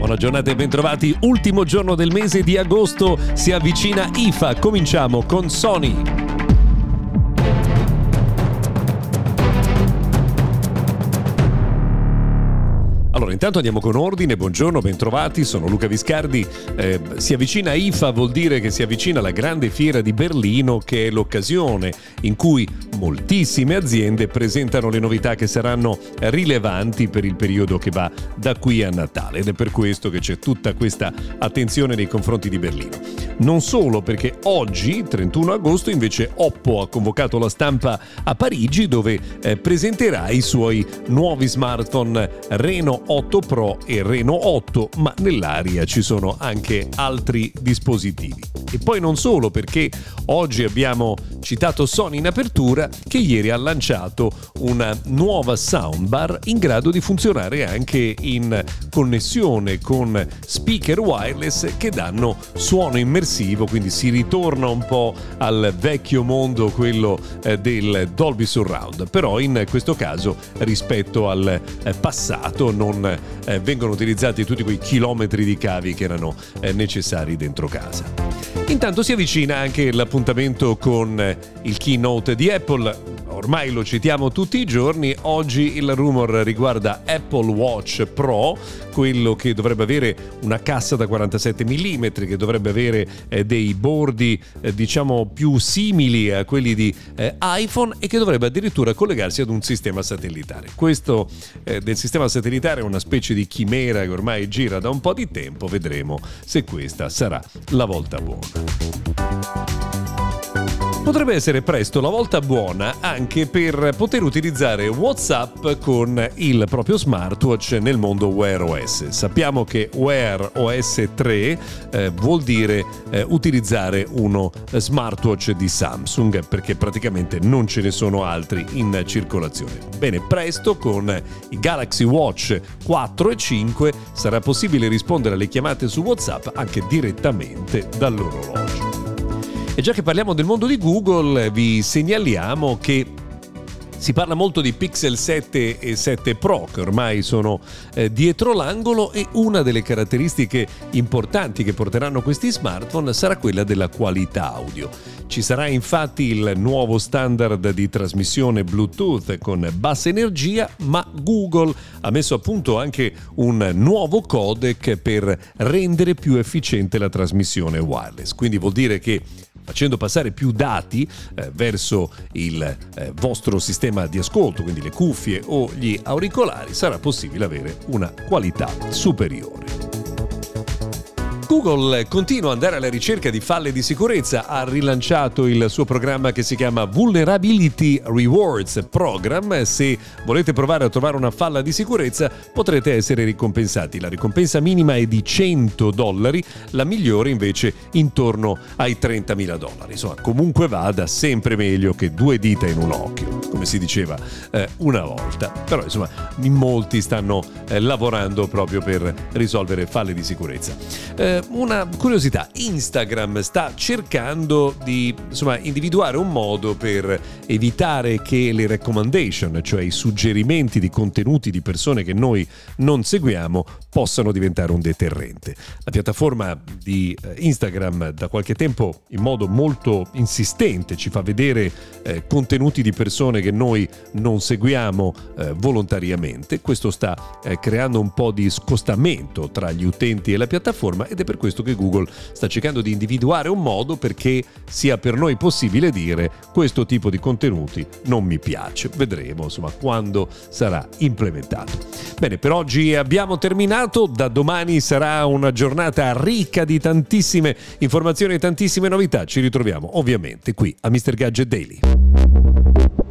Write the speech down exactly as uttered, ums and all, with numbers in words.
Buona giornata e bentrovati, ultimo giorno del mese di agosto, si avvicina I F A, cominciamo con Sony. Allora, intanto andiamo con ordine, buongiorno, bentrovati, sono Luca Viscardi. Eh, si avvicina I F A, vuol dire che si avvicina la grande fiera di Berlino, che è l'occasione in cui moltissime aziende presentano le novità che saranno rilevanti per il periodo che va da qui a Natale, ed è per questo che c'è tutta questa attenzione nei confronti di Berlino. Non solo, perché oggi, trentuno agosto, invece Oppo ha convocato la stampa a Parigi, dove eh, presenterà i suoi nuovi smartphone Reno otto Pro e Reno otto, ma nell'aria ci sono anche altri dispositivi. E poi non solo, perché oggi abbiamo citato Sony in apertura, che ieri ha lanciato una nuova soundbar in grado di funzionare anche in connessione con speaker wireless che danno suono immersivo, quindi si ritorna un po' al vecchio mondo, quello del Dolby Surround, però in questo caso rispetto al passato non Eh, vengono utilizzati tutti quei chilometri di cavi che erano eh, necessari dentro casa. Intanto si avvicina anche l'appuntamento con eh, il keynote di Apple. Ormai lo citiamo tutti i giorni, oggi il rumor riguarda Apple Watch Pro, quello che dovrebbe avere una cassa da quarantasette millimetri, che dovrebbe avere eh, dei bordi eh, diciamo più simili a quelli di eh, iPhone, e che dovrebbe addirittura collegarsi ad un sistema satellitare. Questo eh, del sistema satellitare è una specie di chimera che ormai gira da un po' di tempo, vedremo se questa sarà la volta buona. Potrebbe essere presto la volta buona anche per poter utilizzare WhatsApp con il proprio smartwatch nel mondo Wear O S. Sappiamo che Wear O S tre eh, vuol dire eh, utilizzare uno smartwatch di Samsung, perché praticamente non ce ne sono altri in circolazione. Bene, presto con i Galaxy Watch quattro e cinque sarà possibile rispondere alle chiamate su WhatsApp anche direttamente dall'orologio. E già che parliamo del mondo di Google, vi segnaliamo che si parla molto di Pixel sette e sette Pro, che ormai sono eh, dietro l'angolo, e una delle caratteristiche importanti che porteranno questi smartphone sarà quella della qualità audio. Ci sarà infatti il nuovo standard di trasmissione Bluetooth con bassa energia, ma Google ha messo a punto anche un nuovo codec per rendere più efficiente la trasmissione wireless. Quindi vuol dire che facendo passare più dati eh, verso il eh, vostro sistema di ascolto, quindi le cuffie o gli auricolari, sarà possibile avere una qualità superiore. Google continua ad andare alla ricerca di falle di sicurezza, ha rilanciato il suo programma che si chiama Vulnerability Rewards Program. Se volete provare a trovare una falla di sicurezza potrete essere ricompensati. La ricompensa minima è di cento dollari, la migliore invece intorno ai trentamila dollari. Insomma, comunque vada, sempre meglio che due dita in un occhio, come si diceva eh, una volta. Però insomma, in molti stanno eh, lavorando proprio per risolvere falle di sicurezza. Eh, Una curiosità, Instagram sta cercando di insomma, individuare un modo per evitare che le recommendation, cioè i suggerimenti di contenuti di persone che noi non seguiamo, possano diventare un deterrente. La piattaforma di Instagram da qualche tempo in modo molto insistente ci fa vedere eh, contenuti di persone che noi non seguiamo eh, volontariamente. Questo sta eh, creando un po' di scostamento tra gli utenti e la piattaforma, ed è per questo che Google sta cercando di individuare un modo perché sia per noi possibile dire questo tipo di contenuti non mi piace. Vedremo insomma quando sarà implementato. Bene, per oggi abbiamo terminato, da domani sarà una giornata ricca di tantissime informazioni e tantissime novità. Ci ritroviamo ovviamente qui a mister Gadget Daily.